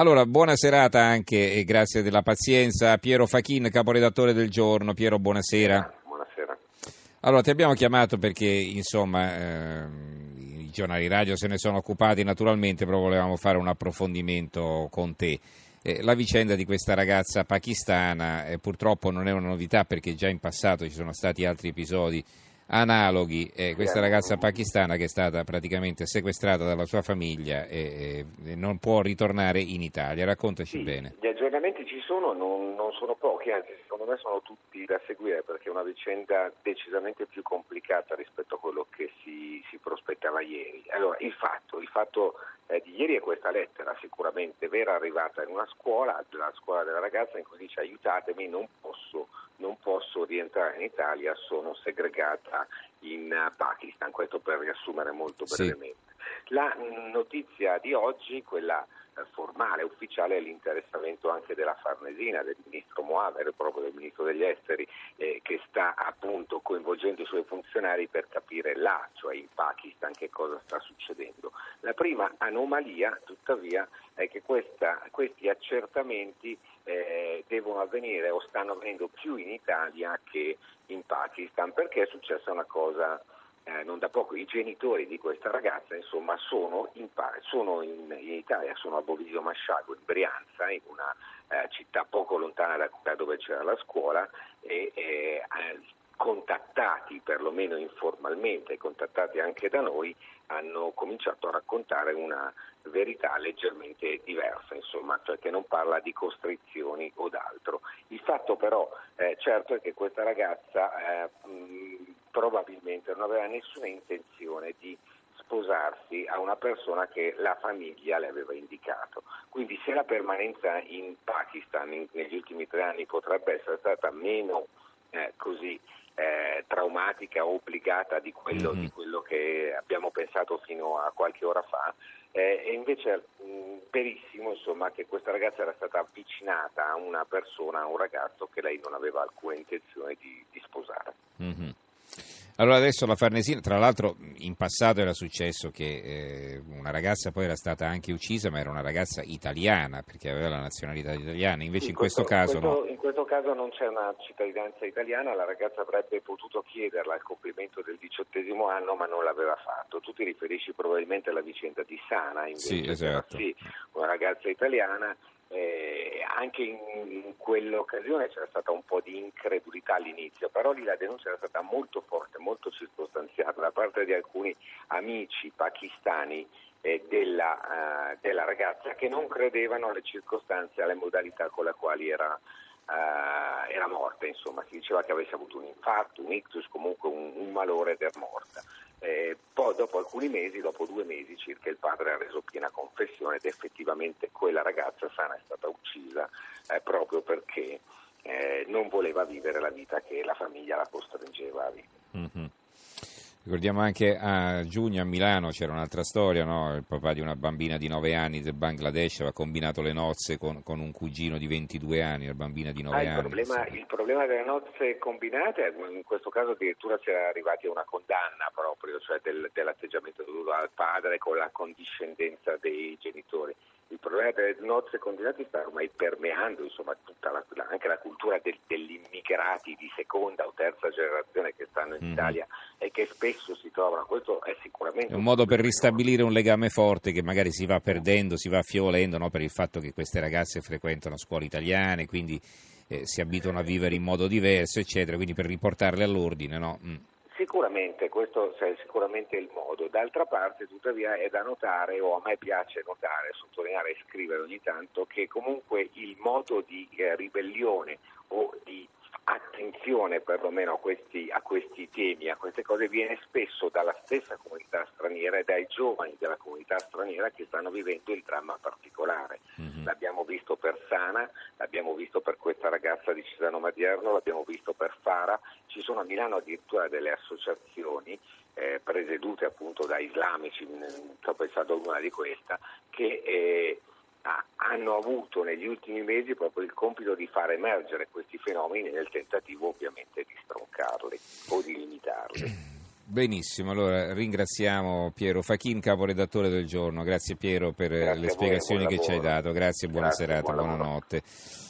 Allora, buona serata anche e grazie della pazienza. Piero Fachin, caporedattore del Giorno. Piero, buonasera. Buonasera. Allora, ti abbiamo chiamato perché, insomma, i giornali radio se ne sono occupati naturalmente, però volevamo fare un approfondimento con te. La vicenda di questa ragazza pakistana purtroppo non è una novità, perché già in passato ci sono stati altri episodi analoghi. Questa ragazza pakistana che è stata praticamente sequestrata dalla sua famiglia e non può ritornare in Italia. Raccontaci bene. Gli aggiornamenti ci sono, non sono pochi, anzi secondo me sono tutti da seguire, perché è una vicenda decisamente più complicata rispetto a quello che si prospettava ieri. Allora, il fatto di ieri è questa lettera, sicuramente vera, arrivata in una scuola, la scuola della ragazza, in cui dice: aiutatemi, non posso rientrare in Italia, sono segregata in Pakistan. Questo per riassumere molto brevemente. Sì. La notizia di oggi, quella formale, ufficiale, è l'interessamento anche della Farnesina, del ministro Moavero, proprio del ministro degli esteri, che sta appunto coinvolgendo i suoi funzionari per capire là, cioè in Pakistan, che cosa sta succedendo. La prima anomalia, tuttavia, è che questi accertamenti devono avvenire o stanno avvenendo più in Italia che in Pakistan, perché è successa una cosa non da poco. I genitori di questa ragazza, insomma, sono in Italia, sono a Bovisio Masciago, in Brianza, in una città poco lontana da dove c'era la scuola, e contattati, perlomeno informalmente, contattati anche da noi, hanno cominciato a raccontare una verità leggermente diversa, insomma, cioè che non parla di costrizioni o d'altro. Il fatto però certo è che questa ragazza probabilmente non aveva nessuna intenzione di sposarsi a una persona che la famiglia le aveva indicato. Quindi se la permanenza in Pakistan negli ultimi 3 anni potrebbe essere stata meno traumatica o obbligata di quello che abbiamo pensato fino a qualche ora fa, e invece verissimo, insomma, che questa ragazza era stata avvicinata a un ragazzo che lei non aveva alcuna intenzione di sposare. Mm-hmm. Allora, adesso la Farnesina, tra l'altro in passato era successo che una ragazza poi era stata anche uccisa, ma era una ragazza italiana, perché aveva la nazionalità italiana, invece sì, in questo caso no. In questo caso non c'è una cittadinanza italiana, la ragazza avrebbe potuto chiederla al compimento del 18° anno, ma non l'aveva fatto. Tu ti riferisci probabilmente alla vicenda di Sana, invece. Sì, esatto. Sì, una ragazza italiana. Anche in quell'occasione c'era stata un po' di incredulità all'inizio, però lì la denuncia era stata molto forte, molto circostanziata da parte di alcuni amici pakistani della ragazza, che non credevano alle circostanze, alle modalità con le quali era morta, insomma. Si diceva che avesse avuto un infarto, un ictus, comunque un malore ed era morta. Poi dopo 2 mesi circa, il padre ha reso piena confessione ed effettivamente quella ragazza, Sana, è stata uccisa proprio perché non voleva vivere la vita che la famiglia la costringeva a vivere. Mm-hmm. Ricordiamo anche a giugno a Milano c'era un'altra storia, no? Il papà di una bambina di 9 anni del Bangladesh aveva combinato le nozze con un cugino di 22 anni, una bambina di 9 anni. Il problema delle nozze combinate, in questo caso addirittura si era arrivati a una condanna proprio, cioè dell'atteggiamento dovuto al padre con la condiscendenza dei genitori. Il problema delle nozze combinate sta ormai permeando, insomma, tutta anche la cultura degli immigrati di seconda o terza generazione che stanno in Italia e che spesso si trovano. Questo è sicuramente un modo per ristabilire un legame forte che magari si va perdendo, si va affievolendo, no? Per il fatto che queste ragazze frequentano scuole italiane, quindi si abituano a vivere in modo diverso, eccetera, quindi per riportarle all'ordine, no? Mm. Sicuramente, questo è sicuramente il modo. D'altra parte, tuttavia, è da notare, o a me piace notare, sottolineare e scrivere ogni tanto, che comunque il modo di ribellione o di attenzione perlomeno a questi temi, a queste cose, viene spesso dalla stessa comunità straniera e dai giovani della comunità straniera che stanno vivendo il dramma particolare. Mm-hmm. L'abbiamo visto per Sana, l'abbiamo visto per questa ragazza di Cisano Madierno, l'abbiamo visto per Fara. Ci sono a Milano addirittura delle associazioni presiedute appunto da islamici, sto pensando a una di questa, che hanno avuto negli ultimi mesi proprio il compito di far emergere questi fenomeni nel tentativo ovviamente di stroncarli o di limitarli. Benissimo, allora ringraziamo Piero Fachin, caporedattore del Giorno. Grazie Piero per le spiegazioni che ci hai dato. Grazie, buona serata, buonanotte.